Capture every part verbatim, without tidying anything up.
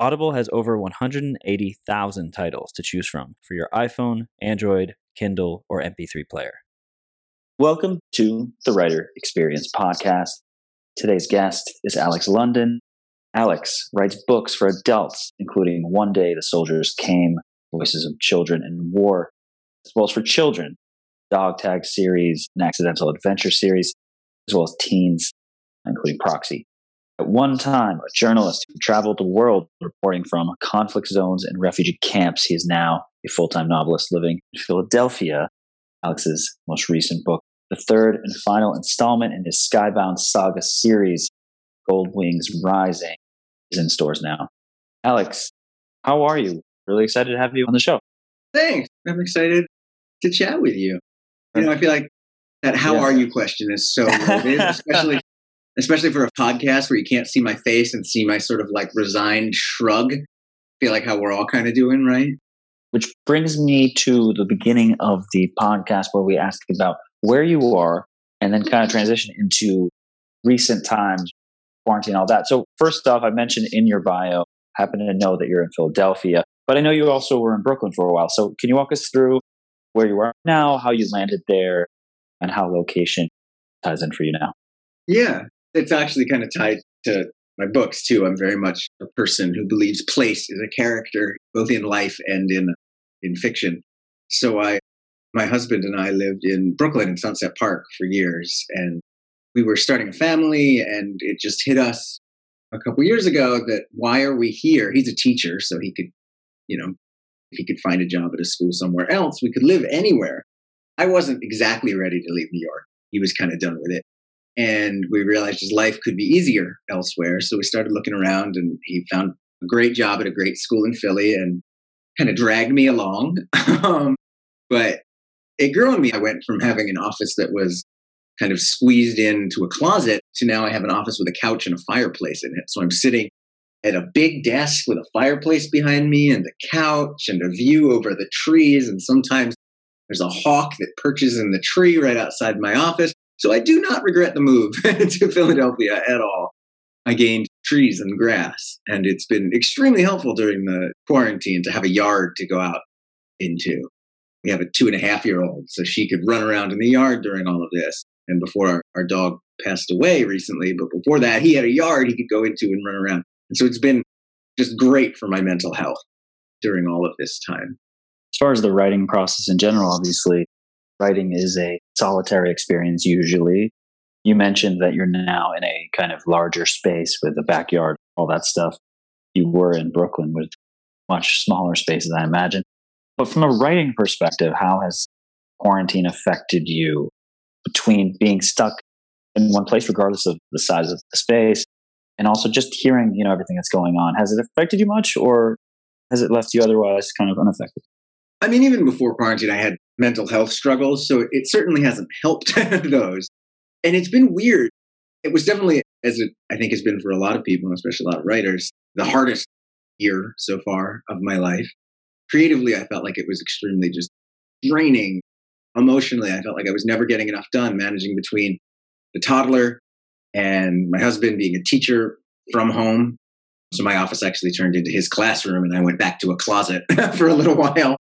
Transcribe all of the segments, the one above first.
Audible has over one hundred eighty thousand titles to choose from for your iPhone, Android, Kindle, or M P three player. Welcome to the Writer Experience Podcast. Today's guest is Alex London. Alex writes books for adults, including One Day the Soldiers Came, Voices of Children in War, as well as for children, Dog Tag series, and Accidental Adventure series, as well as teens, including Proxy. At one time, a journalist who traveled the world reporting from conflict zones and refugee camps, he is now a full-time novelist living in Philadelphia. Alex's most recent book, the third and final installment in his Skybound Saga series, Gold Wings Rising, is in stores now. Alex, how are you? Really excited to have you on the show. Thanks. I'm excited to chat with you. You know, I feel like that how yeah. are you question is so loaded, especially... Especially for a podcast where you can't see my face and see my sort of like resigned shrug. I feel like how we're all kind of doing, right? Which brings me to the beginning of the podcast where we ask about where you are and then kind of transition into recent times, quarantine, all that. So first off, I mentioned in your bio, happen to know that you're in Philadelphia, but I know you also were in Brooklyn for a while. So can you walk us through where you are now, how you landed there, and how location ties in for you now? Yeah. It's actually kind of tied to my books, too. I'm very much a person who believes place is a character, both in life and in in fiction. So I, my husband and I lived in Brooklyn in Sunset Park for years, and we were starting a family, and it just hit us a couple years ago that why are we here? He's a teacher, so he could, you know, if he could find a job at a school somewhere else, we could live anywhere. I wasn't exactly ready to leave New York. He was kind of done with it. And we realized his life could be easier elsewhere. So we started looking around, and he found a great job at a great school in Philly and kind of dragged me along. um, but it grew on me. I went from having an office that was kind of squeezed into a closet to now I have an office with a couch and a fireplace in it. So I'm sitting at a big desk with a fireplace behind me and a couch and a view over the trees. And sometimes there's a hawk that perches in the tree right outside my office. So I do not regret the move to Philadelphia at all. I gained trees and grass, and it's been extremely helpful during the quarantine to have a yard to go out into. We have a two and a half year old, so she could run around in the yard during all of this. And before our, our dog passed away recently, but before that, he had a yard he could go into and run around. And so it's been just great for my mental health during all of this time. As far as the writing process in general, obviously, writing is a solitary experience usually. You mentioned that you're now in a kind of larger space with a backyard, all that stuff. You were in Brooklyn with much smaller spaces, I imagine. But from a writing perspective, how has quarantine affected you between being stuck in one place, regardless of the size of the space, and also just hearing, you know, everything that's going on? Has it affected you much, or has it left you otherwise kind of unaffected? I mean, even before quarantine, I had mental health struggles, so it certainly hasn't helped those. And it's been weird. It was definitely, as it I think has been for a lot of people, especially a lot of writers, the hardest year so far of my life. Creatively, I felt like it was extremely just draining. Emotionally, I felt like I was never getting enough done, managing between the toddler and my husband being a teacher from home. So my office actually turned into his classroom, and I went back to a closet for a little while.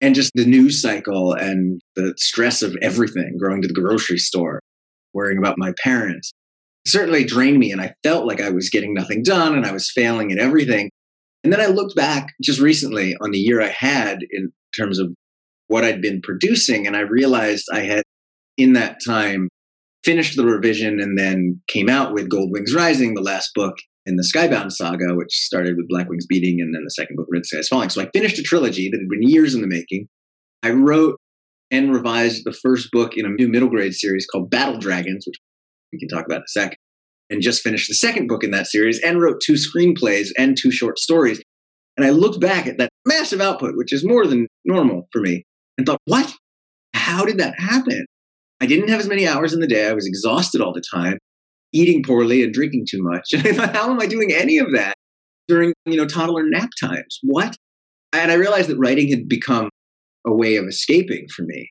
And just the news cycle and the stress of everything, going to the grocery store, worrying about my parents, certainly drained me. And I felt like I was getting nothing done and I was failing at everything. And then I looked back just recently on the year I had in terms of what I'd been producing. And I realized I had, in that time, finished the revision and then came out with Gold Wings Rising, the last book in the Skybound Saga, which started with Black Wings Beating and then the second book, Red Skies Falling. So I finished a trilogy that had been years in the making. I wrote and revised the first book in a new middle grade series called Battle Dragons, which we can talk about in a sec, and just finished the second book in that series and wrote two screenplays and two short stories. And I looked back at that massive output, which is more than normal for me, and thought, what? How did that happen? I didn't have as many hours in the day. I was exhausted all the time, eating poorly and drinking too much. And I thought, how am I doing any of that during, you know, toddler nap times? What? And I realized that writing had become a way of escaping for me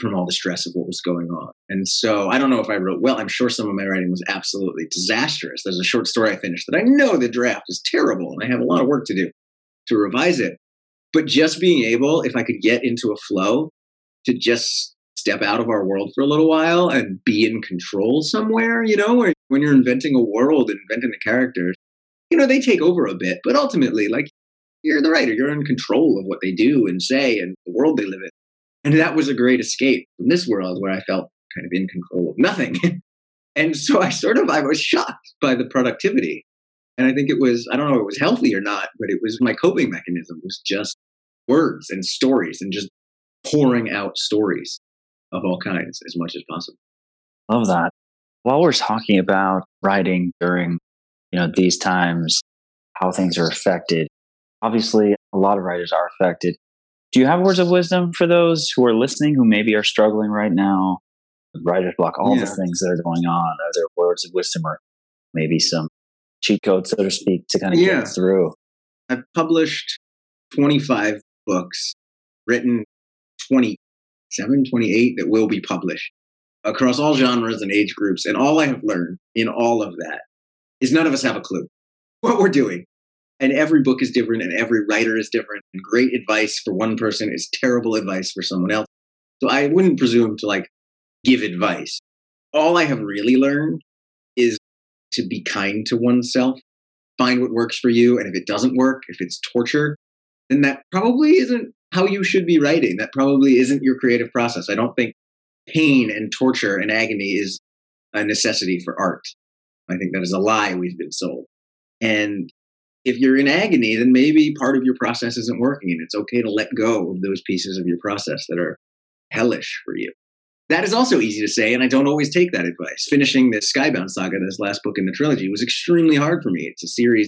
from all the stress of what was going on. And so I don't know if I wrote well. I'm sure some of my writing was absolutely disastrous. There's a short story I finished that I know the draft is terrible and I have a lot of work to do to revise it. But just being able, if I could get into a flow, to just step out of our world for a little while and be in control somewhere, you know, where when you're inventing a world and inventing the characters, you know, they take over a bit, but ultimately, like, you're the writer, you're in control of what they do and say and the world they live in. And that was a great escape from this world where I felt kind of in control of nothing. And so I sort of, I was shocked by the productivity. And I think it was, I don't know if it was healthy or not, but it was my coping mechanism was just words and stories and just pouring out stories of all kinds as much as possible. Love that. While we're talking about writing during, you know, these times, how things are affected, obviously a lot of writers are affected. Do you have words of wisdom for those who are listening who maybe are struggling right now with writer's block, all yeah. the things that are going on? Are there words of wisdom or maybe some cheat codes, so to speak, to kind of yeah. get through? I've published twenty-five books, written twenty-seven, twenty-eight that will be published across all genres and age groups. And all I have learned in all of that is none of us have a clue what we're doing. And every book is different and every writer is different. And great advice for one person is terrible advice for someone else. So I wouldn't presume to like give advice. All I have really learned is to be kind to oneself, find what works for you. And if it doesn't work, if it's torture, then that probably isn't how you should be writing. That probably isn't your creative process. I don't think pain and torture and agony is a necessity for art. I think that is a lie we've been sold. And if you're in agony, then maybe part of your process isn't working, and it's okay to let go of those pieces of your process that are hellish for you. That is also easy to say, and I don't always take that advice. Finishing the Skybound Saga, this last book in the trilogy, was extremely hard for me. It's a series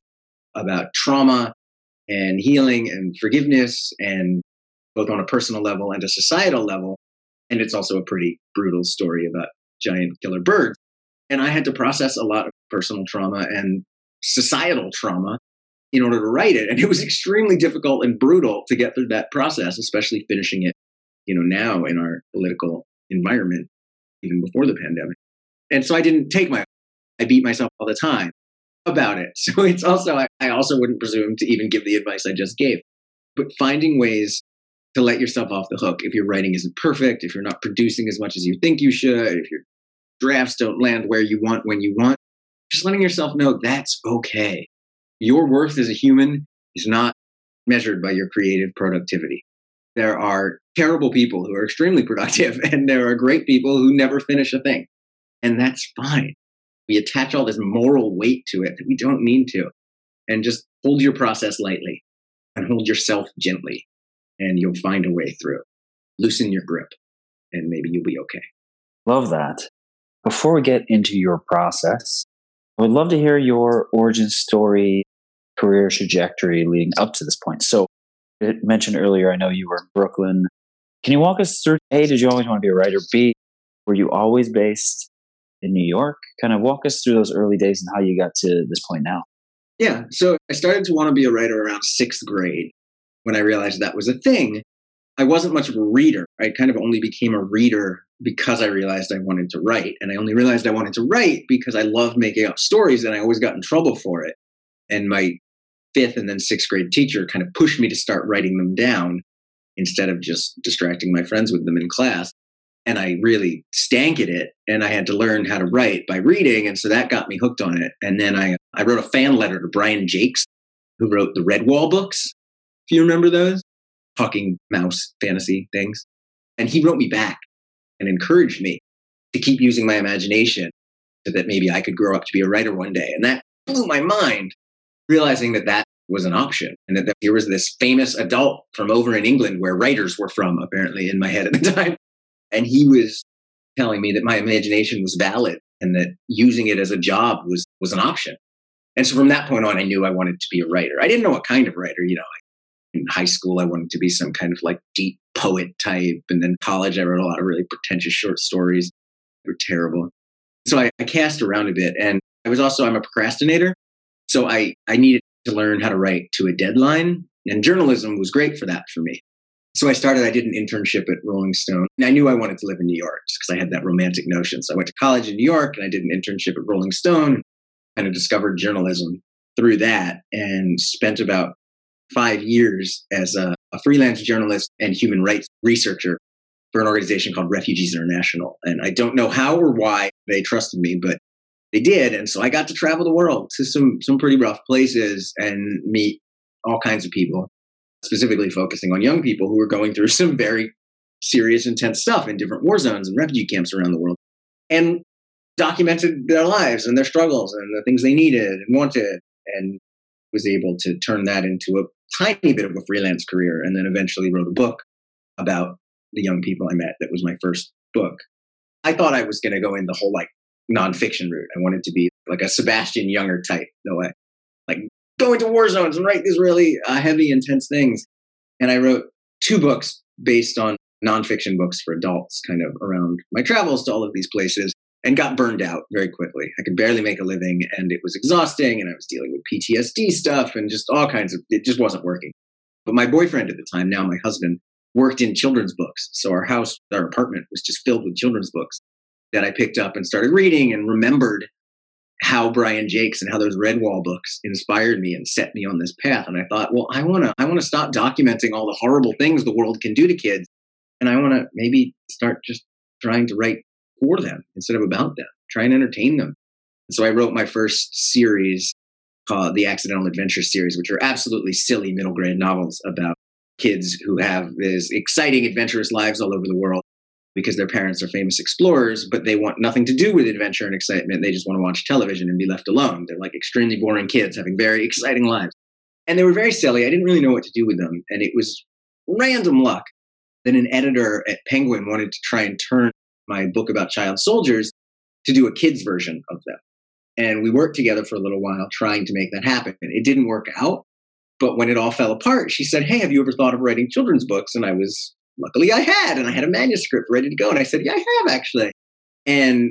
about trauma and healing and forgiveness, and both on a personal level and a societal level. And it's also a pretty brutal story about giant killer birds. And I had to process a lot of personal trauma and societal trauma in order to write it. And it was extremely difficult and brutal to get through that process, especially finishing it, you know, now in our political environment, even before the pandemic. And so I didn't take my, I beat myself all the time about it. So it's also, I, I also wouldn't presume to even give the advice I just gave, but finding ways to let yourself off the hook. If your writing isn't perfect, if you're not producing as much as you think you should, if your drafts don't land where you want, when you want, just letting yourself know that's okay. Your worth as a human is not measured by your creative productivity. There are terrible people who are extremely productive, and there are great people who never finish a thing. And that's fine. We attach all this moral weight to it that we don't need to. And just hold your process lightly and hold yourself gently, and you'll find a way through. Loosen your grip, and maybe you'll be okay. Love that. Before we get into your process, I would love to hear your origin story, career trajectory leading up to this point. So, I mentioned earlier, I know you were in Brooklyn. Can you walk us through, A, did you always want to be a writer? B, were you always based in New York? Kind of walk us through those early days and how you got to this point now. Yeah, so I started to want to be a writer around sixth grade when I realized that was a thing. I wasn't much of a reader. I kind of only became a reader because I realized I wanted to write. And I only realized I wanted to write because I loved making up stories and I always got in trouble for it. And my fifth and then sixth grade teacher kind of pushed me to start writing them down instead of just distracting my friends with them in class. And I really stank at it. And I had to learn how to write by reading. And so that got me hooked on it. And then I, I wrote a fan letter to Brian Jacques, who wrote the Redwall books, if you remember those, talking mouse fantasy things. And he wrote me back and encouraged me to keep using my imagination so that maybe I could grow up to be a writer one day. And that blew my mind, realizing that that was an option and that there was this famous adult from over in England where writers were from, apparently, in my head at the time. And he was telling me that my imagination was valid and that using it as a job was, was an option. And so from that point on, I knew I wanted to be a writer. I didn't know what kind of writer, you know. In high school, I wanted to be some kind of like deep poet type. And then college, I wrote a lot of really pretentious short stories. They were terrible. So I, I cast around a bit. And I was also, I'm a procrastinator. So I, I needed to learn how to write to a deadline. And journalism was great for that for me. So I started, I did an internship at Rolling Stone. And I knew I wanted to live in New York just because I had that romantic notion. So I went to college in New York and I did an internship at Rolling Stone, kind of discovered journalism through that and spent about five years as a, a freelance journalist and human rights researcher for an organization called Refugees International. And I don't know how or why they trusted me, but they did. And so I got to travel the world to some, some pretty rough places and meet all kinds of people, specifically focusing on young people who were going through some very serious, intense stuff in different war zones and refugee camps around the world, and documented their lives and their struggles and the things they needed and wanted, and was able to turn that into a tiny bit of a freelance career, and then eventually wrote a book about the young people I met. That was my first book. I thought I was going to go in the whole like nonfiction route. I wanted to be like a Sebastian Younger type, though I like go into war zones and write these really uh, heavy, intense things. And I wrote two books based on nonfiction books for adults, kind of around my travels to all of these places, and got burned out very quickly. I could barely make a living, and it was exhausting, and I was dealing with P T S D stuff and just all kinds of, it just wasn't working. But my boyfriend at the time, now my husband, worked in children's books. So our house, our apartment was just filled with children's books that I picked up and started reading, and remembered how Brian Jacques and how those Redwall books inspired me and set me on this path. And I thought, well, I want to I want to stop documenting all the horrible things the world can do to kids. And I want to maybe start just trying to write for them instead of about them, try and entertain them. And so I wrote my first series called the Accidental Adventures series, which are absolutely silly middle grade novels about kids who have these exciting, adventurous lives all over the world because their parents are famous explorers, but they want nothing to do with adventure and excitement. They just want to watch television and be left alone. They're like extremely boring kids having very exciting lives. And they were very silly. I didn't really know what to do with them. And it was random luck that an editor at Penguin wanted to try and turn my book about child soldiers to do a kid's version of them. And we worked together for a little while trying to make that happen. It didn't work out. But when it all fell apart, she said, "Hey, have you ever thought of writing children's books?" And I was, luckily I had, and I had a manuscript ready to go. And I said, "Yeah, I have actually." And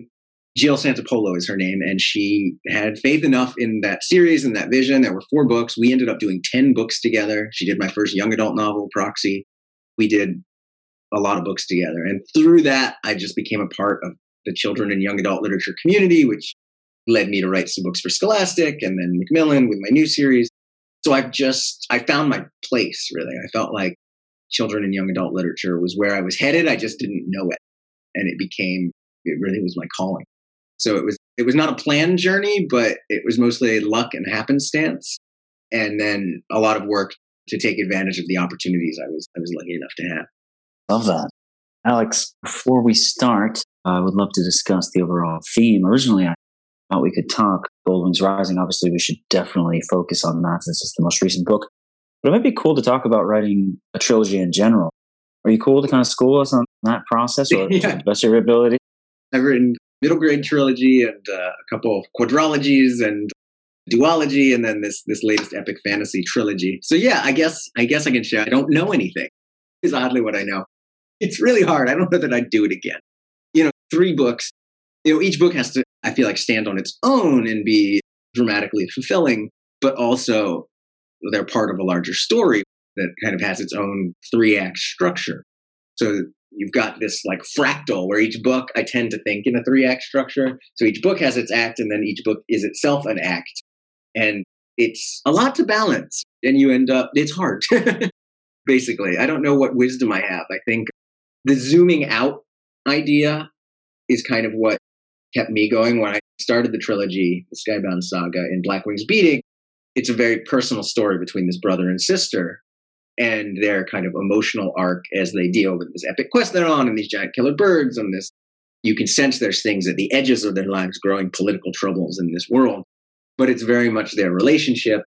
Jill Santopolo is her name. And she had faith enough in that series and that vision. There were four books. We ended up doing ten books together. She did my first young adult novel, Proxy. We did a lot of books together. And through that, I just became a part of the children and young adult literature community, which led me to write some books for Scholastic and then Macmillan with my new series. So I've just, I found my place, really. I felt like children and young adult literature was where I was headed. I just didn't know it. And it became, it really was my calling. So it was, it was not a planned journey, but it was mostly luck and happenstance. And then a lot of work to take advantage of the opportunities I was, I was lucky enough to have. Love that. Alex, before we start, I would love to discuss the overall theme. Originally, I thought we could talk Gold Wings Rising. Obviously, we should definitely focus on that since it's the most recent book. But it might be cool to talk about writing a trilogy in general. Are you cool to kind of school us on that process, or yeah, to the best of your ability? I've written middle grade trilogy and uh, a couple of quadrologies and duology, and then this this latest epic fantasy trilogy. So yeah, I guess I guess I can share. I don't know anything. Is oddly what I know. It's really hard. I don't know that I'd do it again. You know, three books, you know, each book has to, I feel like, stand on its own and be dramatically fulfilling, but also they're part of a larger story that kind of has its own three-act structure. So you've got this like fractal where each book, I tend to think in a three-act structure. So each book has its act, and then each book is itself an act. And it's a lot to balance. And you end up, it's hard, basically. I don't know what wisdom I have. I think the zooming out idea is kind of what kept me going when I started the trilogy, the Skybound Saga and Black Wings Beating. It's a very personal story between this brother and sister and their kind of emotional arc as they deal with this epic quest they're on and these giant killer birds and this, you can sense there's things at the edges of their lives, growing political troubles in this world, but it's very much their relationship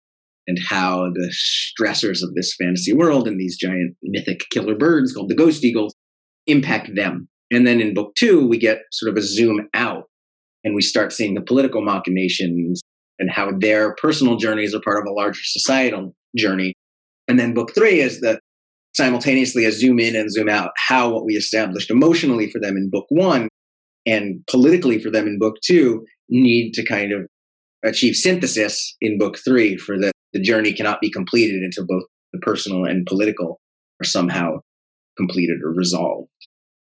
and how the stressors of this fantasy world and these giant mythic killer birds called the ghost eagles impact them. And then in book two, we get sort of a zoom out and we start seeing the political machinations and how their personal journeys are part of a larger societal journey. And then book three is the simultaneously a zoom in and zoom out, how what we established emotionally for them in book one and politically for them in book two need to kind of achieve synthesis in book three, for that the journey cannot be completed until both the personal and political are somehow completed or resolved.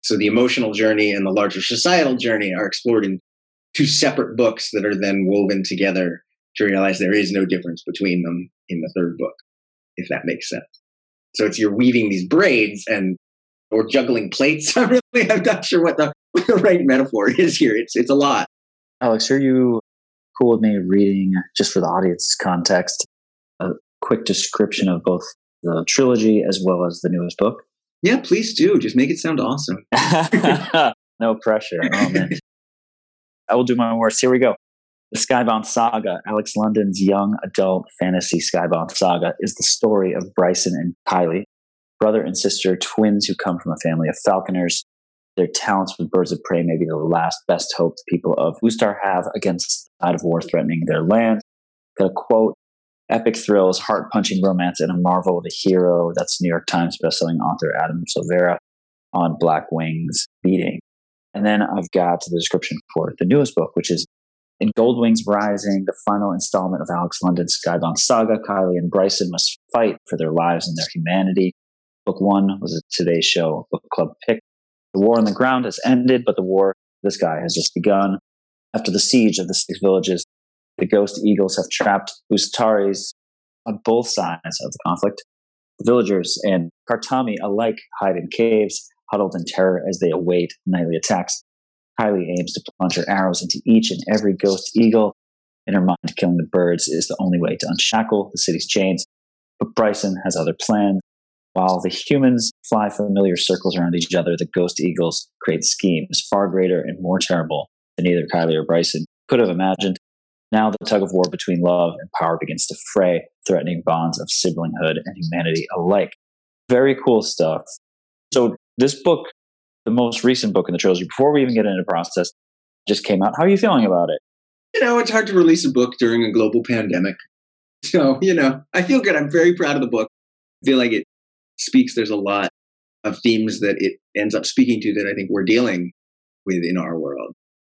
So the emotional journey and the larger societal journey are explored in two separate books that are then woven together to realize there is no difference between them in the third book, if that makes sense. So it's you're weaving these braids and or juggling plates. I'm really I'm not sure what the, what the right metaphor is here. It's it's a lot. Alex, are you cool with me reading, just for the audience's context, a quick description of both the trilogy as well as the newest book? Yeah, please do. Just make it sound awesome. No pressure. Oh, man. I will do my worst. Here we go. The Skybound Saga, Alex London's young adult fantasy Skybound Saga, is the story of Bryson and Kylie, brother and sister, twins who come from a family of falconers. Their talents with birds of prey may be the last best hope the people of Ustar have against the tide of war threatening their land. The quote, epic thrills, heart-punching romance, and a marvel of a hero. That's New York Times bestselling author Adam Silvera on Black Wings Beating. And then I've got the description for the newest book, which is in Gold Wings Rising, the final installment of Alex London's Skybound Saga, Kylie and Bryson must fight for their lives and their humanity. Book one was a Today Show book club pick. The war on the ground has ended, but the war this guy has just begun. After the siege of the six villages, the ghost eagles have trapped Ustaris on both sides of the conflict. The villagers and Kartami alike hide in caves, huddled in terror as they await nightly attacks. Kylie aims to plunge her arrows into each and every ghost eagle. In her mind, killing the birds is the only way to unshackle the city's chains. But Bryson has other plans. While the humans fly familiar circles around each other, the ghost eagles create schemes far greater and more terrible than either Kylie or Bryson could have imagined. Now the tug of war between love and power begins to fray, threatening bonds of siblinghood and humanity alike. Very cool stuff. So this book, the most recent book in the trilogy, before we even get into process, just came out. How are you feeling about it? You know, it's hard to release a book during a global pandemic. So, you know, I feel good. I'm very proud of the book. I feel like it speaks. There's a lot of themes that it ends up speaking to that I think we're dealing with in our world.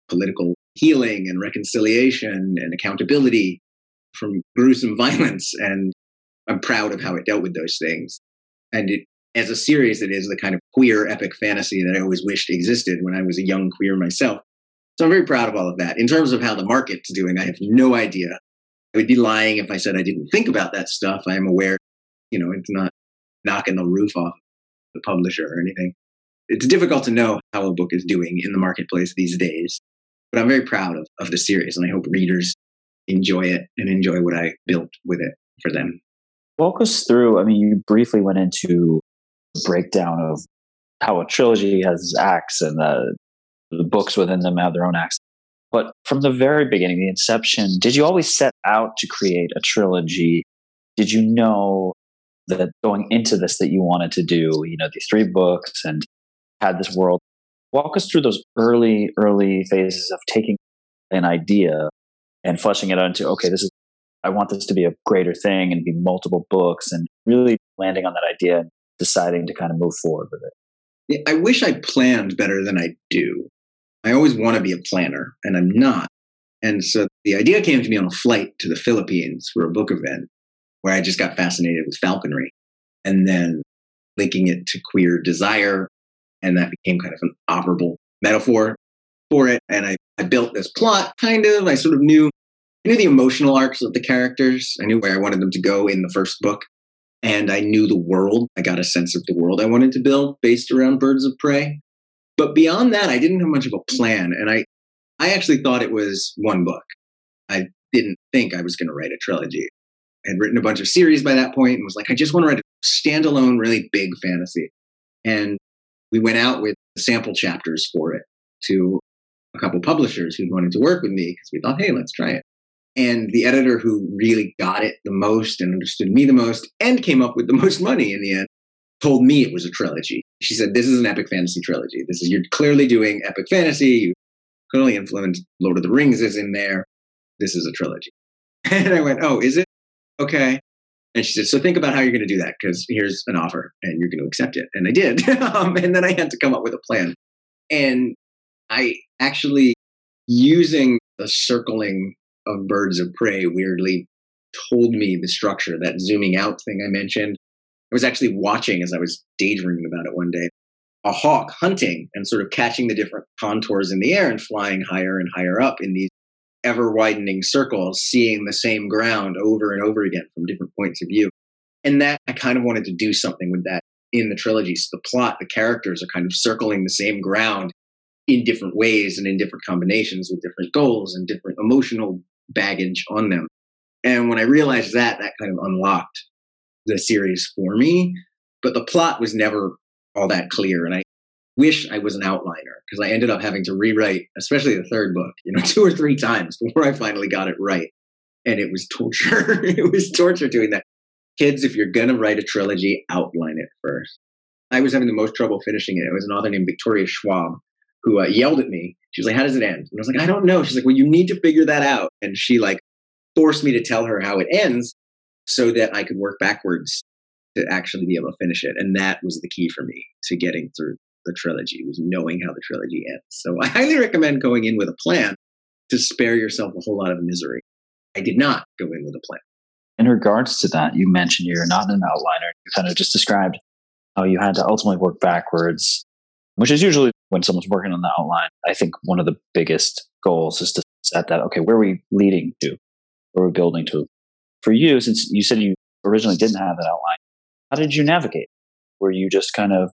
Political healing and reconciliation and accountability from gruesome violence. And I'm proud of how it dealt with those things. And it, as a series, it is the kind of queer epic fantasy that I always wished existed when I was a young queer myself. So I'm very proud of all of that. In terms of how the market's doing, I have no idea. I would be lying if I said I didn't think about that stuff. I am aware, you know, it's not knocking the roof off the publisher or anything. It's difficult to know how a book is doing in the marketplace these days. But I'm very proud of, of the series, and I hope readers enjoy it and enjoy what I built with it for them. Walk us through, I mean, you briefly went into breakdown of how a trilogy has acts and the, the books within them have their own acts. But from the very beginning, the inception, did you always set out to create a trilogy? Did you know that going into this that you wanted to do, you know, these three books and had this world? Walk us through those early, early phases of taking an idea and fleshing it out into, okay, this is, I want this to be a greater thing and be multiple books, and really landing on that idea and deciding to kind of move forward with it. I wish I planned better than I do. I always want to be a planner, and I'm not. And so the idea came to me on a flight to the Philippines for a book event where I just got fascinated with falconry and then linking it to queer desire. And that became kind of an operable metaphor for it. And I, I built this plot, kind of. I sort of knew, I knew the emotional arcs of the characters. I knew where I wanted them to go in the first book. And I knew the world. I got a sense of the world I wanted to build based around birds of prey. But beyond that, I didn't have much of a plan. And I, I actually thought it was one book. I didn't think I was going to write a trilogy. I had written a bunch of series by that point and was like, I just want to write a standalone, really big fantasy. And we went out with sample chapters for it to a couple publishers who wanted to work with me because we thought, hey, let's try it. And the editor who really got it the most and understood me the most and came up with the most money in the end told me it was a trilogy. She said, this is an epic fantasy trilogy. This is, you're clearly doing epic fantasy. You clearly influenced Lord of the Rings is in there. This is a trilogy. And I went, oh, is it? Okay. And she said, so think about how you're going to do that, because here's an offer and you're going to accept it. And I did. um, and then I had to come up with a plan. And I actually, using the circling of birds of prey, weirdly told me the structure, that zooming out thing I mentioned. I was actually watching, as I was daydreaming about it one day, a hawk hunting and sort of catching the different contours in the air and flying higher and higher up in these ever widening circles, seeing the same ground over and over again from different points of view. And that I kind of wanted to do something with that in the trilogy. So the plot, the characters are kind of circling the same ground in different ways and in different combinations with different goals and different emotional baggage on them. And when I realized that, that kind of unlocked the series for me. But the plot was never all that clear. And I wish I was an outliner, because I ended up having to rewrite, especially the third book, you know, two or three times before I finally got it right. And it was torture. It was torture doing that. Kids, if you're going to write a trilogy, outline it first. I was having the most trouble finishing it. It was an author named Victoria Schwab who uh, yelled at me. She was like, how does it end? And I was like, I don't know. She's like, well, you need to figure that out. And she like forced me to tell her how it ends so that I could work backwards to actually be able to finish it. And that was the key for me to getting through the trilogy, was knowing how the trilogy ends. So I highly recommend going in with a plan to spare yourself a whole lot of misery. I did not go in with a plan. In regards to that, you mentioned you're not an outliner. You kind of just described how you had to ultimately work backwards, which is usually when someone's working on the outline. I think one of the biggest goals is to set that, okay, where are we leading to? Where are we building to? For you, since you said you originally didn't have that outline, how did you navigate? Were you just kind of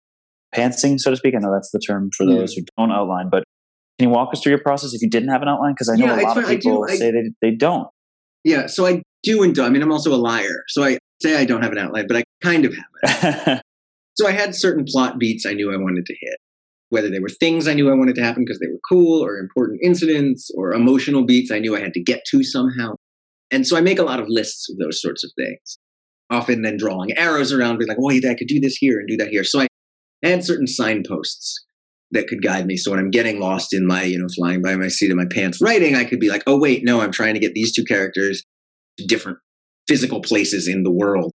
pantsing, so to speak? I know that's the term for those yeah. who don't outline, but can you walk us through your process if you didn't have an outline? Because I know yeah, a lot of people I do, I, say they, they don't. Yeah, so I do and don't. I mean, I'm also a liar. So I say I don't have an outline, but I kind of have it. So I had certain plot beats I knew I wanted to hit, whether they were things I knew I wanted to happen because they were cool or important incidents or emotional beats I knew I had to get to somehow. And so I make a lot of lists of those sorts of things, often then drawing arrows around, being like, oh, I could do this here and do that here. So I had certain signposts that could guide me. So when I'm getting lost in my, you know, flying by my seat of my pants writing, I could be like, oh, wait, no, I'm trying to get these two characters to different physical places in the world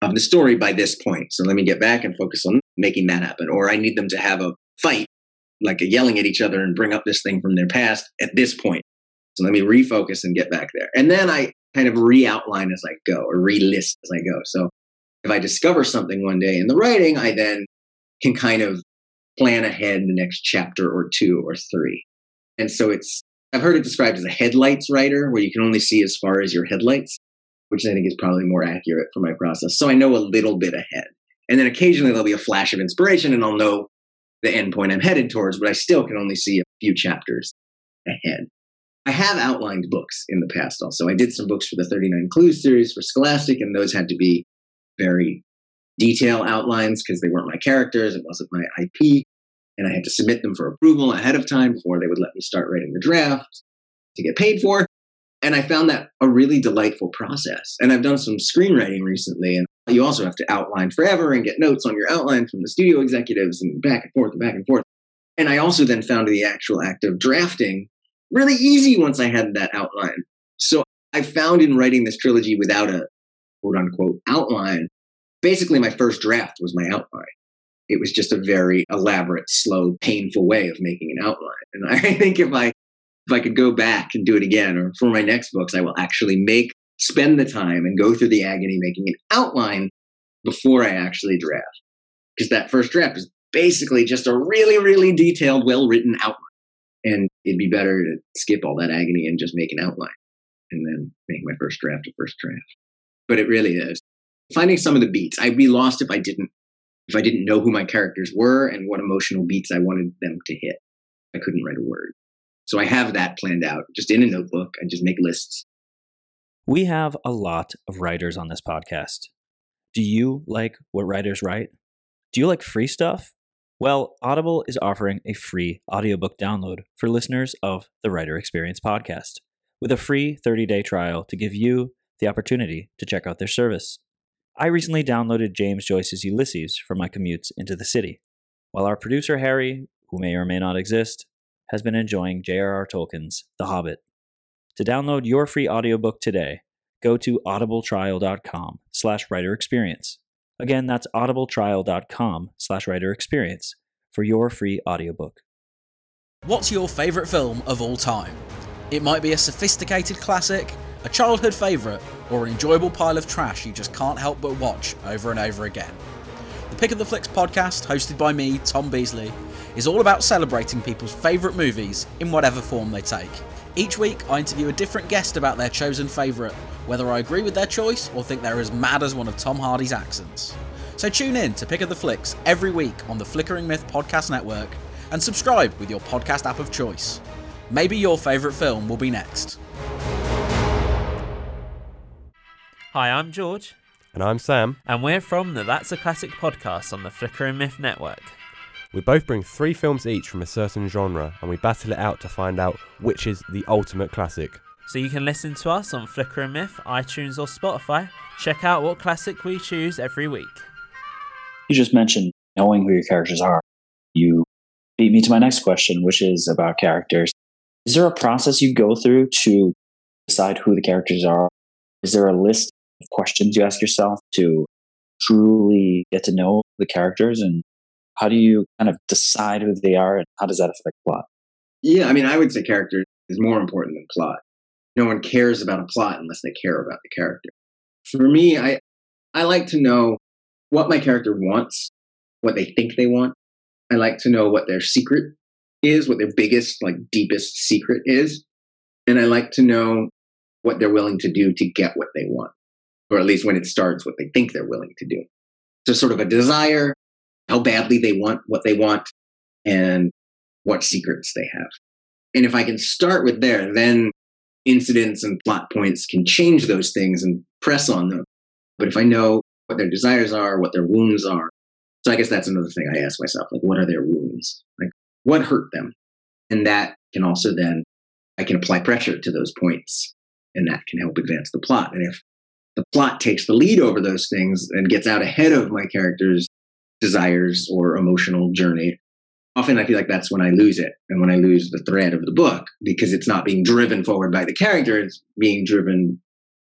of the story by this point. So let me get back and focus on making that happen. Or I need them to have a fight, like a yelling at each other and bring up this thing from their past at this point. So let me refocus and get back there. And then I kind of re-outline as I go, or re-list as I go. So if I discover something one day in the writing, I then can kind of plan ahead the next chapter or two or three. And so it's, I've heard it described as a headlights writer, where you can only see as far as your headlights, which I think is probably more accurate for my process. So I know a little bit ahead. And then occasionally there'll be a flash of inspiration and I'll know the end point I'm headed towards, but I still can only see a few chapters ahead. I have outlined books in the past also. I did some books for the thirty-nine Clues series for Scholastic, and those had to be very detailed outlines because they weren't my characters. It wasn't my I P. And I had to submit them for approval ahead of time before they would let me start writing the draft to get paid for. And I found that a really delightful process. And I've done some screenwriting recently, and you also have to outline forever and get notes on your outline from the studio executives and back and forth and back and forth. And I also then found the actual act of drafting really easy once I had that outline. So I found in writing this trilogy without a quote-unquote outline, basically my first draft was my outline. It was just a very elaborate, slow, painful way of making an outline. And I think if I, if I could go back and do it again, or for my next books, I will actually make, spend the time and go through the agony making an outline before I actually draft. Because that first draft is basically just a really, really detailed, well-written outline. And it'd be better to skip all that agony and just make an outline and then make my first draft a first draft. But it really is finding some of the beats. I'd be lost if I didn't, if I didn't know who my characters were and what emotional beats I wanted them to hit. I couldn't write a word. So I have that planned out just in a notebook. I just make lists. We have a lot of writers on this podcast. Do you like what writers write? Do you like free stuff? Well, Audible is offering a free audiobook download for listeners of the Writer Experience podcast with a free thirty-day trial to give you the opportunity to check out their service. I recently downloaded James Joyce's Ulysses for my commutes into the city, while our producer Harry, who may or may not exist, has been enjoying J R R Tolkien's The Hobbit. To download your free audiobook today, go to audibletrial.com slash writer experience. Again, that's audibletrial.com slash writer experience for your free audiobook. What's your favourite film of all time? It might be a sophisticated classic, a childhood favourite, or an enjoyable pile of trash you just can't help but watch over and over again. The Pick of the Flicks podcast, hosted by me, Tom Beasley, is all about celebrating people's favourite movies in whatever form they take. Each week, I interview a different guest about their chosen favourite, whether I agree with their choice or think they're as mad as one of Tom Hardy's accents. So tune in to Pick of the Flicks every week on the Flickering Myth Podcast Network and subscribe with your podcast app of choice. Maybe your favourite film will be next. Hi, I'm George. And I'm Sam. And we're from the That's a Classic podcast on the Flickering Myth Network. We both bring three films each from a certain genre, and we battle it out to find out which is the ultimate classic. So you can listen to us on Flickering Myth, iTunes or Spotify. Check out what classic we choose every week. You just mentioned knowing who your characters are. You beat me to my next question, which is about characters. Is there a process you go through to decide who the characters are? Is there a list of questions you ask yourself to truly get to know the characters, and how do you kind of decide who they are, and how does that affect plot? Yeah, I mean, I would say character is more important than plot. No one cares about a plot unless they care about the character. For me, I I like to know what my character wants, what they think they want. I like to know what their secret is, what their biggest, like deepest secret is. And I like to know what they're willing to do to get what they want, or at least when it starts, what they think they're willing to do. So sort of a desire, how badly they want what they want, and what secrets they have. And if I can start with there, then incidents and plot points can change those things and press on them. But if I know what their desires are, what their wounds are, so I guess that's another thing I ask myself, like, what are their wounds? Like, what hurt them? And that can also then, I can apply pressure to those points, and that can help advance the plot. And if the plot takes the lead over those things and gets out ahead of my character's desires or emotional journey, often I feel like that's when I lose it, and when I lose the thread of the book, because it's not being driven forward by the character, it's being driven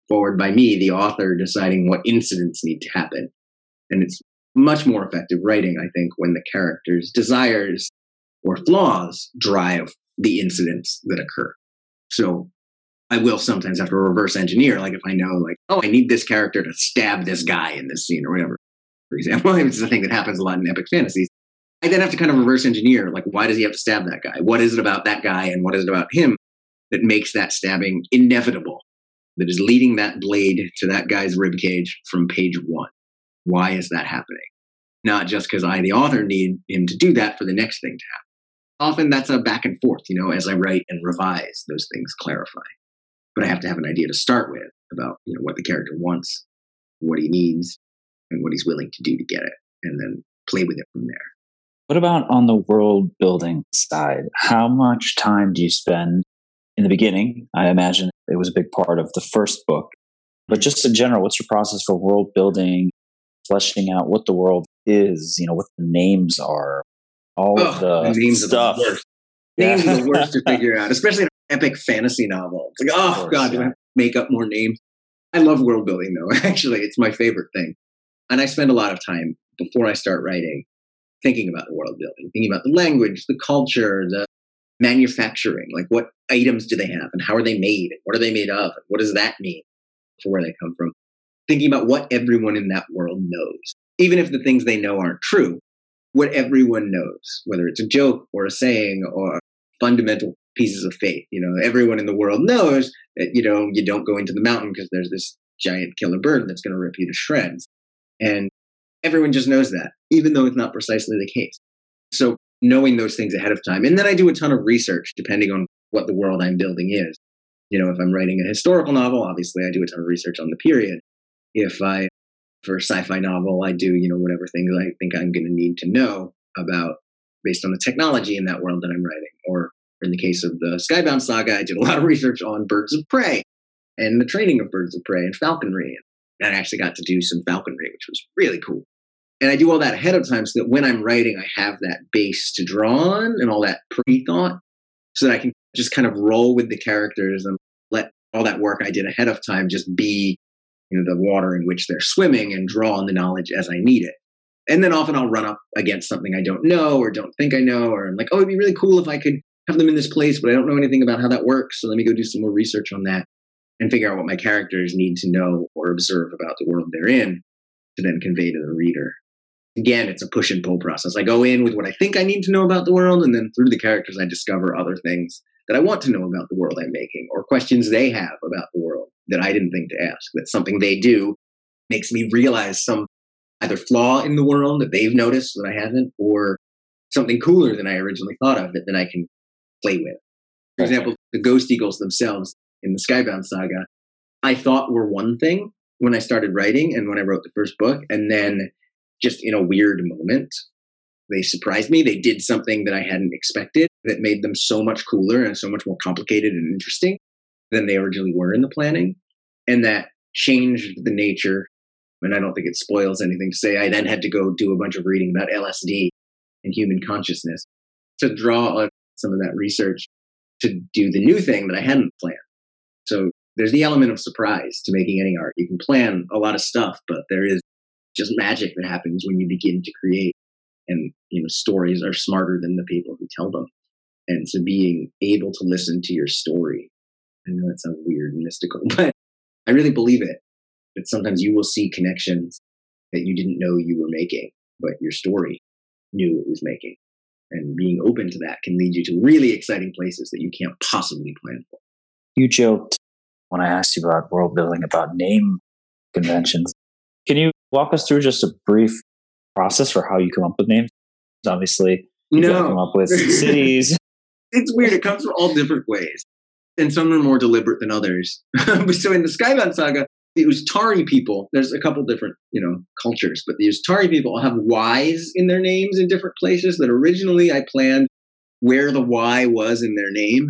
forward by me, the author, deciding what incidents need to happen. And it's much more effective writing, I think, when the character's desires or flaws drive the incidents that occur. So I will sometimes have to reverse engineer, like if I know, like, oh, I need this character to stab this guy in this scene or whatever. For example, it's the thing that happens a lot in epic fantasies. I then have to kind of reverse engineer, like, why does he have to stab that guy? What is it about that guy and what is it about him that makes that stabbing inevitable, that is leading that blade to that guy's ribcage from page one? Why is that happening? Not just because I, the author, need him to do that for the next thing to happen. Often that's a back and forth, you know, as I write and revise, those things clarify. But I have to have an idea to start with about, you know, what the character wants, what he needs, and what he's willing to do to get it, and then play with it from there. What about on the world building side? How much time do you spend in the beginning? I imagine it was a big part of the first book, but just in general, what's your process for world building, fleshing out what the world is, you know, what the names are, all oh, of the, the names stuff. Are the worst. Names yeah. are the worst to figure out, especially in an epic fantasy novel. It's like, oh, course, God, yeah. do I make up more names? I love world building, though. Actually, it's my favorite thing. And I spend a lot of time before I start writing thinking about the world building, thinking about the language, the culture, the manufacturing, like what items do they have and how are they made? And what are they made of? And what does that mean for where they come from? Thinking about what everyone in that world knows, even if the things they know aren't true, what everyone knows, whether it's a joke or a saying or fundamental pieces of faith. You know, everyone in the world knows that, you know, you don't go into the mountain because there's this giant killer bird that's going to rip you to shreds. And everyone just knows that, even though it's not precisely the case. So knowing those things ahead of time. And then I do a ton of research depending on what the world I'm building is. You know, if I'm writing a historical novel, obviously I do a ton of research on the period. If I, for a sci-fi novel, I do, you know, whatever things I think I'm going to need to know about based on the technology in that world that I'm writing. Or in the case of the Skybound Saga, I did a lot of research on birds of prey and the training of birds of prey and falconry. I actually got to do some falconry, which was really cool. And I do all that ahead of time so that when I'm writing, I have that base to draw on and all that pre-thought so that I can just kind of roll with the characters and let all that work I did ahead of time just be in the water in which they're swimming and draw on the knowledge as I need it. And then often I'll run up against something I don't know or don't think I know, or I'm like, oh, it'd be really cool if I could have them in this place, but I don't know anything about how that works. So let me go do some more research on that and figure out what my characters need to know or observe about the world they're in to then convey to the reader. Again, it's a push and pull process. I go in with what I think I need to know about the world, and then through the characters, I discover other things that I want to know about the world I'm making, or questions they have about the world that I didn't think to ask. That's something they do makes me realize some either flaw in the world that they've noticed that I haven't, or something cooler than I originally thought of that, that I can play with. For example, the Ghost Eagles themselves in the Skybound Saga, I thought were one thing when I started writing and when I wrote the first book. And then just in a weird moment, they surprised me. They did something that I hadn't expected that made them so much cooler and so much more complicated and interesting than they originally were in the planning. And that changed the nature. And I don't think it spoils anything to say I then had to go do a bunch of reading about L S D and human consciousness to draw on some of that research to do the new thing that I hadn't planned. So there's the element of surprise to making any art. You can plan a lot of stuff, but there is just magic that happens when you begin to create. And, you know, stories are smarter than the people who tell them. And so being able to listen to your story, I know that sounds weird and mystical, but I really believe it. That sometimes you will see connections that you didn't know you were making, but your story knew it was making. And being open to that can lead you to really exciting places that you can't possibly plan for. You joked when I asked you about world building, about name conventions. Can you walk us through just a brief process for how you come up with names? Obviously, you no. don't come up with cities. It's weird. It comes from all different ways. And some are more deliberate than others. So in the Skybound Saga, the Ustari people, there's a couple different, you know, cultures, but the Ustari people have Y's in their names in different places that originally I planned where the Y was in their name,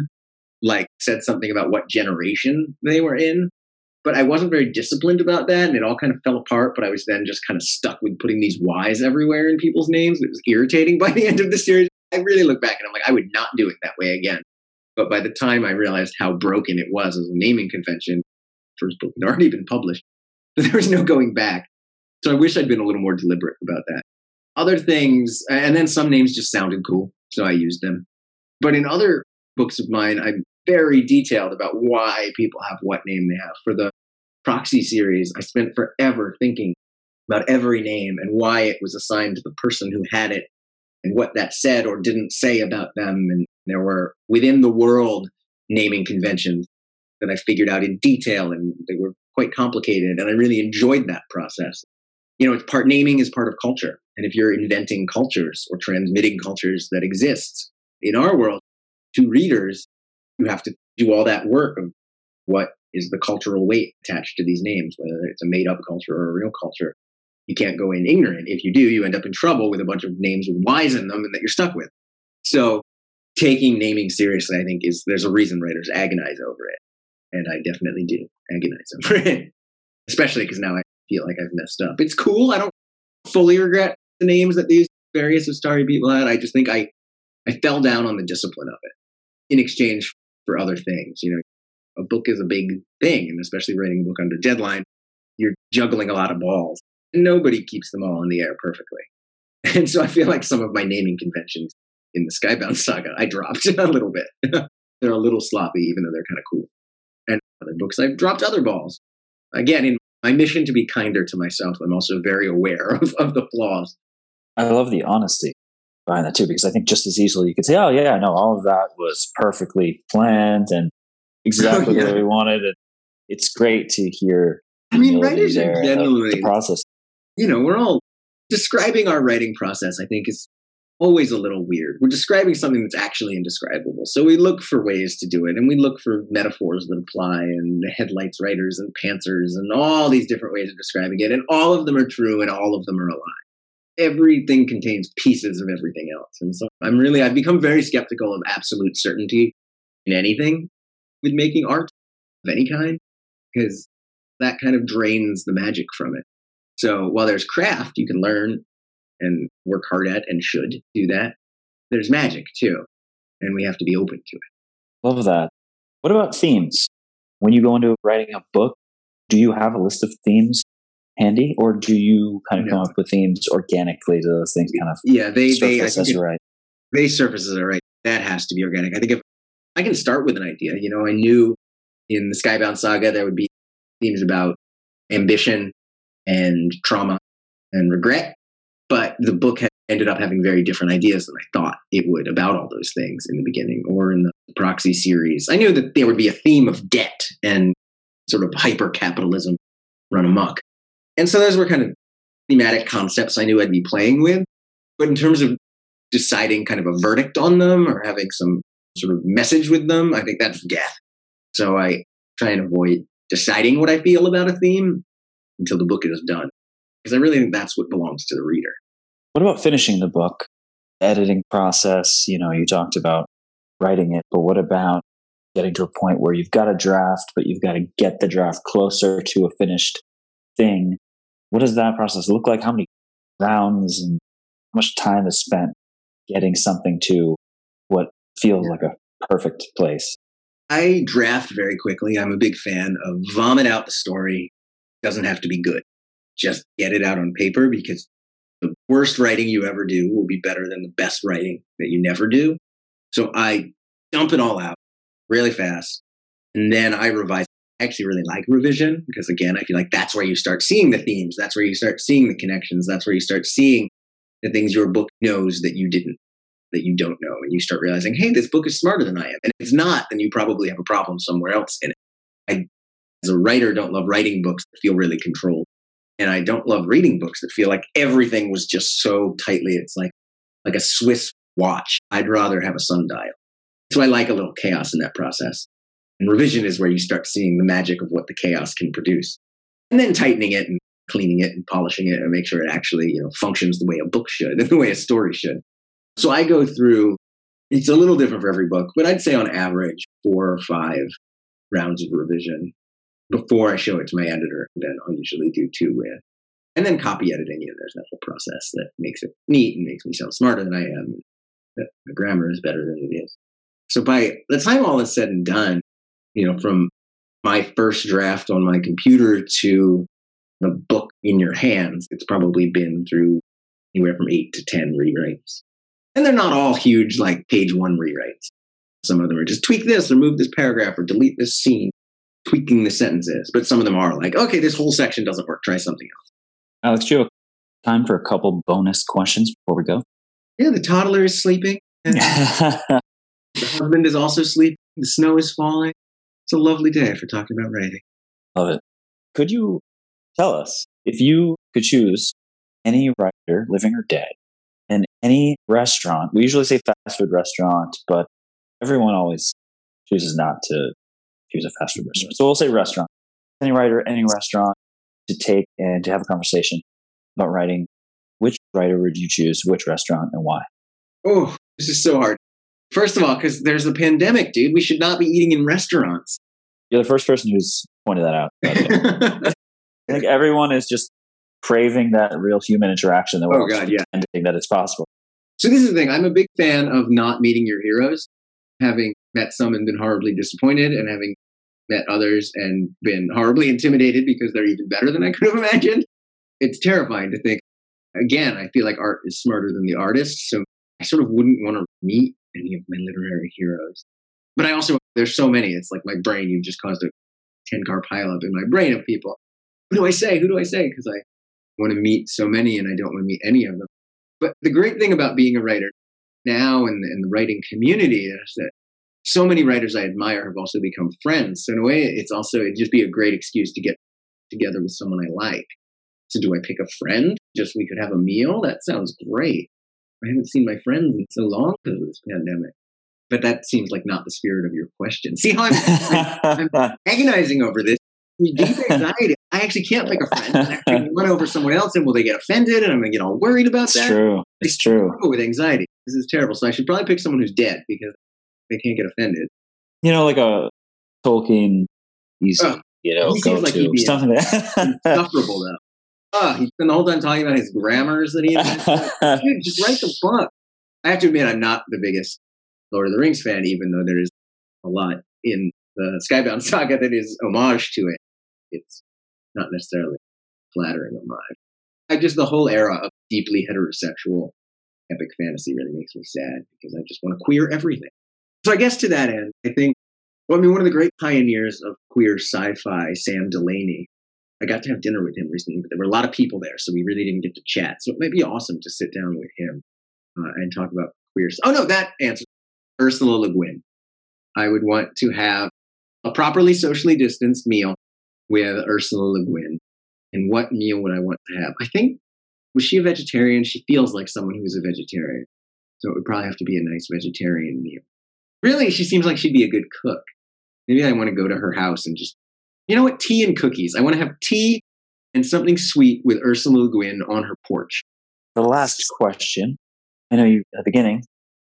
like said something about what generation they were in. But I wasn't very disciplined about that, and it all kind of fell apart, but I was then just kind of stuck with putting these Y's everywhere in people's names. It was irritating by the end of the series. I really look back and I'm like, I would not do it that way again. But by the time I realized how broken it was as a naming convention, first book had already been published. There was no going back. So I wish I'd been a little more deliberate about that. Other things, and then some names just sounded cool, so I used them. But in other books of mine, I'm very detailed about why people have what name they have. For the Proxy series, I spent forever thinking about every name and why it was assigned to the person who had it and what that said or didn't say about them. And there were, within the world, naming conventions that I figured out in detail, and they were quite complicated, and I really enjoyed that process. You know, it's part naming is part of culture. And if you're inventing cultures or transmitting cultures that exist in our world to readers, you have to do all that work of what is the cultural weight attached to these names, whether it's a made-up culture or a real culture. You can't go in ignorant. If you do, you end up in trouble with a bunch of names with Y's in them and that you're stuck with. So taking naming seriously, I think, is there's a reason writers agonize over it. And I definitely do agonize over it, especially because now I feel like I've messed up. It's cool. I don't fully regret the names that these various Ustari people had. I just think I, I fell down on the discipline of it in exchange for other things. You know, a book is a big thing, and especially writing a book under deadline, you're juggling a lot of balls. And nobody keeps them all in the air perfectly. And so I feel like some of my naming conventions in the Skybound Saga, I dropped a little bit. They're a little sloppy, even though they're kind of cool. Other books, I've dropped other balls. Again, in my mission to be kinder to myself, I'm also very aware of, of the flaws. I love the honesty behind that too, because I think just as easily you could say, oh yeah, no, all of that was perfectly planned and exactly oh, yeah. what we wanted. And it's great to hear. I mean, writers are generally, the process. You know, we're all describing our writing process, I think, is always a little weird. We're describing something that's actually indescribable. So we look for ways to do it, and we look for metaphors that apply, and headlights writers and pantsers and all these different ways of describing it. And all of them are true, and all of them are a lie. Everything contains pieces of everything else. And so I'm really, I've become very skeptical of absolute certainty in anything with making art of any kind, because that kind of drains the magic from it. So while there's craft, you can learn and work hard at and should do that, there's magic too. And we have to be open to it. Love that. What about themes? When you go into writing a book, do you have a list of themes handy, or do you kind of no. come up with themes organically? Do those things kind of yeah they they I think it, right? They surface as a right. That has to be organic. I think if I can start with an idea, you know, I knew in the Skybound Saga there would be themes about ambition and trauma and regret, but the book had ended up having very different ideas than I thought it would about all those things in the beginning. Or in the Proxy series, I knew that there would be a theme of debt and sort of hyper-capitalism run amok. And so those were kind of thematic concepts I knew I'd be playing with. But in terms of deciding kind of a verdict on them or having some sort of message with them, I think that's death. So I try and avoid deciding what I feel about a theme until the book is done, because I really think that's what belongs to the reader. What about finishing the book? Editing process, you know, you talked about writing it, but what about getting to a point where you've got a draft, but you've got to get the draft closer to a finished thing? What does that process look like? How many rounds and how much time is spent getting something to what feels yeah. like a perfect place? I draft very quickly. I'm a big fan of vomit out the story. It doesn't have to be good. Just get it out on paper, because the worst writing you ever do will be better than the best writing that you never do. So I dump it all out really fast, and then I revise. I actually really like revision, because again, I feel like that's where you start seeing the themes. That's where you start seeing the connections. That's where you start seeing the things your book knows that you didn't, that you don't know. And you start realizing, hey, this book is smarter than I am. And if it's not, then you probably have a problem somewhere else in it. I, as a writer, don't love writing books that feel really controlled. And I don't love reading books that feel like everything was just so tightly. It's like, like a Swiss watch. I'd rather have a sundial. So I like a little chaos in that process. And revision is where you start seeing the magic of what the chaos can produce. And then tightening it and cleaning it and polishing it and make sure it actually, you know, functions the way a book should and the way a story should. So I go through, it's a little different for every book, but I'd say on average four or five rounds of revision before I show it to my editor. Then I'll usually do two with. And then copy editing, you know, there's that whole process that makes it neat and makes me sound smarter than I am. That the grammar is better than it is. So by the time all is said and done, you know, from my first draft on my computer to the book in your hands, it's probably been through anywhere from eight to ten rewrites. And they're not all huge, like page one rewrites. Some of them are just tweak this or move this paragraph or delete this scene, tweaking the sentences. But some of them are like, okay, this whole section doesn't work. Try something else. Alex, do you have time for a couple bonus questions before we go? Yeah, the toddler is sleeping. The husband is also sleeping. The snow is falling. It's a lovely day for talking about writing. Love it. Could you tell us, if you could choose any writer, living or dead, in any restaurant? We usually say fast food restaurant, but everyone always chooses not to choose a fast food restaurant. So we'll say restaurant. Any writer, any restaurant to take and to have a conversation about writing. Which writer would you choose? Which restaurant and why? Oh, this is so hard. First of all, because there's a pandemic, dude. We should not be eating in restaurants. You're the first person who's pointed that out. I think everyone is just craving that real human interaction that we're oh, God, yeah. pretending that it's possible. So this is the thing. I'm a big fan of not meeting your heroes, having met some and been horribly disappointed, and having met others and been horribly intimidated because they're even better than I could have imagined. It's terrifying to think. Again, I feel like art is smarter than the artist, so I sort of wouldn't want to meet any of my literary heroes. But I also, there's so many, it's like my brain, you've just caused a ten-car pileup in my brain of people. Who do I say? Who do I say? Because I want to meet so many and I don't want to meet any of them. But the great thing about being a writer now in the, in the writing community is that so many writers I admire have also become friends. So in a way, it's also, it'd just be a great excuse to get together with someone I like. So do I pick a friend? Just we could have a meal? That sounds great. I haven't seen my friends in so long because of this pandemic. But that seems like not the spirit of your question. See how I'm, I'm agonizing over this. Deep anxiety. I actually can't pick a friend. I can run over someone else and will they get offended? And I'm going to get all worried about that. It's true. It's true. With anxiety. This is terrible. So I should probably pick someone who's dead because they can't get offended. You know, like a Tolkien, easy, uh, you know, go like to. Something that. Insufferable though. Oh, he's been the whole time talking about his grammars that he had. Dude, just write the book. I have to admit, I'm not the biggest Lord of the Rings fan, even though there is a lot in the Skybound Saga that is homage to it. It's not necessarily flattering homage. I just, the whole era of deeply heterosexual epic fantasy really makes me sad because I just want to queer everything. So I guess to that end, I think, well, I mean, one of the great pioneers of queer sci-fi, Sam Delany, I got to have dinner with him recently, but there were a lot of people there, so we really didn't get to chat. So it might be awesome to sit down with him uh, and talk about queer. Oh, no, that answer. Ursula Le Guin. I would want to have a properly socially distanced meal with Ursula Le Guin. And what meal would I want to have? I think, was she a vegetarian? She feels like someone who's a vegetarian. So it would probably have to be a nice vegetarian meal. Really, she seems like she'd be a good cook. Maybe I want to go to her house and just, you know what, tea and cookies. I want to have tea and something sweet with Ursula Le Guin on her porch. The last question. I know you, at the beginning,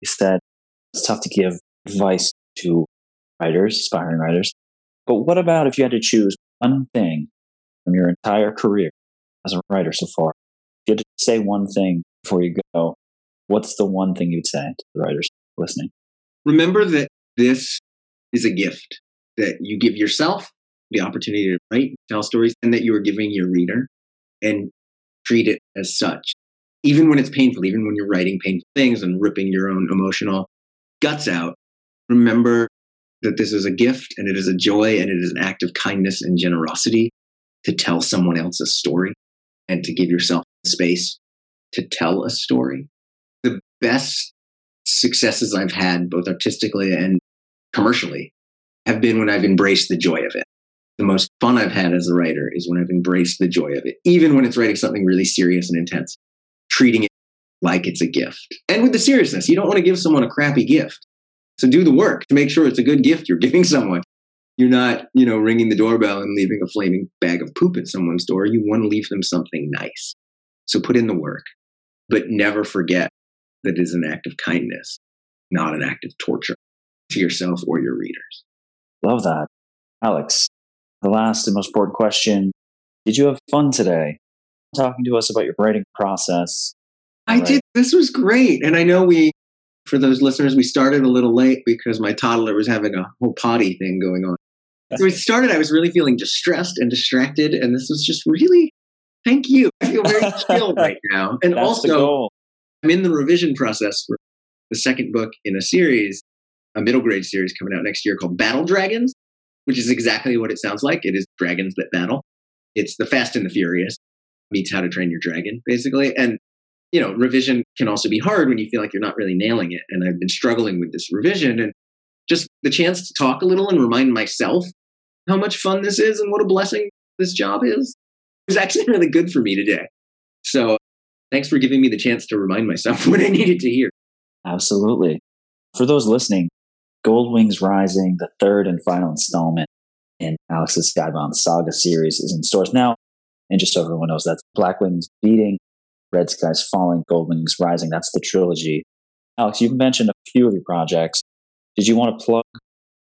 you said it's tough to give advice to writers, aspiring writers. But what about if you had to choose one thing from your entire career as a writer so far? If you had to say one thing before you go, what's the one thing you'd say to the writers listening? Remember that this is a gift that you give yourself, the opportunity to write, tell stories, and that you are giving your reader, and treat it as such. Even when it's painful, even when you're writing painful things and ripping your own emotional guts out, remember that this is a gift and it is a joy and it is an act of kindness and generosity to tell someone else's story and to give yourself space to tell a story. The best successes I've had, both artistically and commercially, have been when I've embraced the joy of it. The most fun I've had as a writer is when I've embraced the joy of it, even when it's writing something really serious and intense, treating it like it's a gift. And with the seriousness, you don't want to give someone a crappy gift. So do the work to make sure it's a good gift you're giving someone. You're not, you know, ringing the doorbell and leaving a flaming bag of poop at someone's door. You want to leave them something nice. So put in the work, but never forget that it is an act of kindness, not an act of torture to yourself or your readers. Love that. Alex, the last and most important question. Did you have fun today talking to us about your writing process? I right? did. This was great. And I know we, for those listeners, we started a little late because my toddler was having a whole potty thing going on. So we started, I was really feeling distressed and distracted. And this was just really, thank you. I feel very chill right now. And That's also, I'm in the revision process for the second book in a series, a middle grade series coming out next year called Battle Dragons, which is exactly what it sounds like. It is dragons that battle. It's the Fast and the Furious meets How to Train Your Dragon, basically. And, you know, revision can also be hard when you feel like you're not really nailing it. And I've been struggling with this revision. And just the chance to talk a little and remind myself how much fun this is and what a blessing this job is was actually really good for me today. So thanks for giving me the chance to remind myself what I needed to hear. Absolutely. For those listening, Gold Wings Rising, the third and final installment in Alex's Skybound Saga series, is in stores now. And just so everyone knows, that's Black Wings Beating, Red Skies Falling, Gold Wings Rising. That's the trilogy. Alex, you've mentioned a few of your projects. Did you want to plug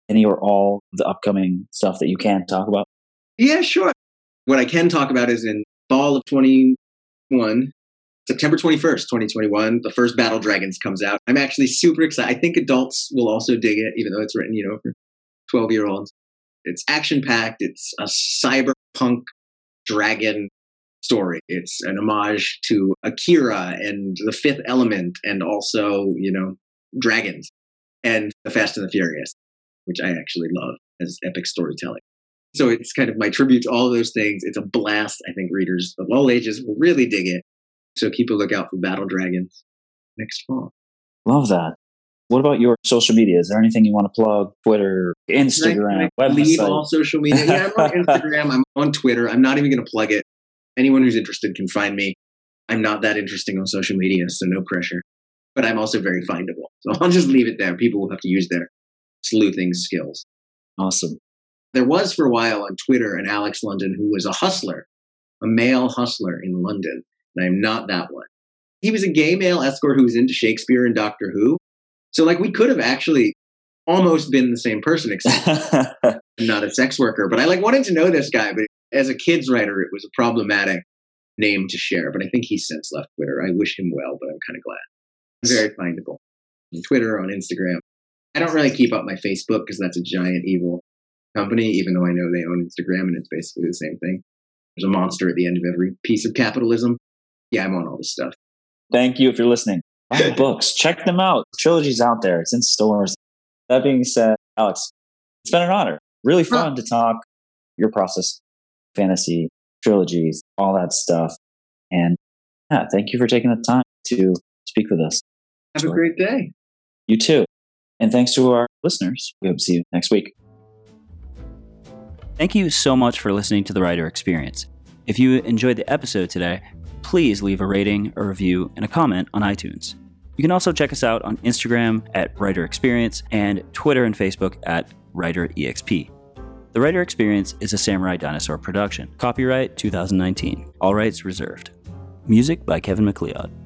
any or all of the upcoming stuff that you can talk about? Yeah, sure. What I can talk about is in fall of twenty-one, September twenty-first, twenty twenty-one, the first Battle Dragons comes out. I'm actually super excited. I think adults will also dig it, even though it's written, you know, for twelve-year-olds. It's action-packed. It's a cyberpunk dragon story. It's an homage to Akira and the Fifth Element and also, you know, dragons and the Fast and the Furious, which I actually love as epic storytelling. So it's kind of my tribute to all those things. It's a blast. I think readers of all ages will really dig it. So keep a lookout for Battle Dragons next fall. Love that. What about your social media? Is there anything you want to plug? Twitter, Instagram, I, I website? Leave all social media. Yeah, I'm on Instagram. I'm on Twitter. I'm not even going to plug it. Anyone who's interested can find me. I'm not that interesting on social media, so no pressure. But I'm also very findable. So I'll just leave it there. People will have to use their sleuthing skills. Awesome. There was for a while on Twitter an Alex London who was a hustler, a male hustler in London. And I'm not that one. He was a gay male escort who was into Shakespeare and Doctor Who. So, like, we could have actually almost been the same person, except I'm not a sex worker. But I, like, wanted to know this guy. But as a kid's writer, it was a problematic name to share. But I think he's since left Twitter. I wish him well, but I'm kind of glad. Very findable on Twitter, on Instagram. I don't really keep up my Facebook because that's a giant evil. company, even though I know they own Instagram and it's basically the same thing. There's a monster at the end of every piece of capitalism. Yeah, I'm on all this stuff. Thank you if you're listening. Buy the books. Check them out. The trilogy's out there. It's in stores. That being said, Alex, it's been an honor. Really fun huh. to talk. Your process, fantasy, trilogies, all that stuff. And yeah, thank you for taking the time to speak with us. Have a great day. You too. And thanks to our listeners. We hope to see you next week. Thank you so much for listening to The Writer Experience. If you enjoyed the episode today, please leave a rating, a review, and a comment on iTunes. You can also check us out on Instagram at Writer Experience and Twitter and Facebook at Writer E X P. The Writer Experience is a Samurai Dinosaur production. Copyright twenty nineteen. All rights reserved. Music by Kevin MacLeod.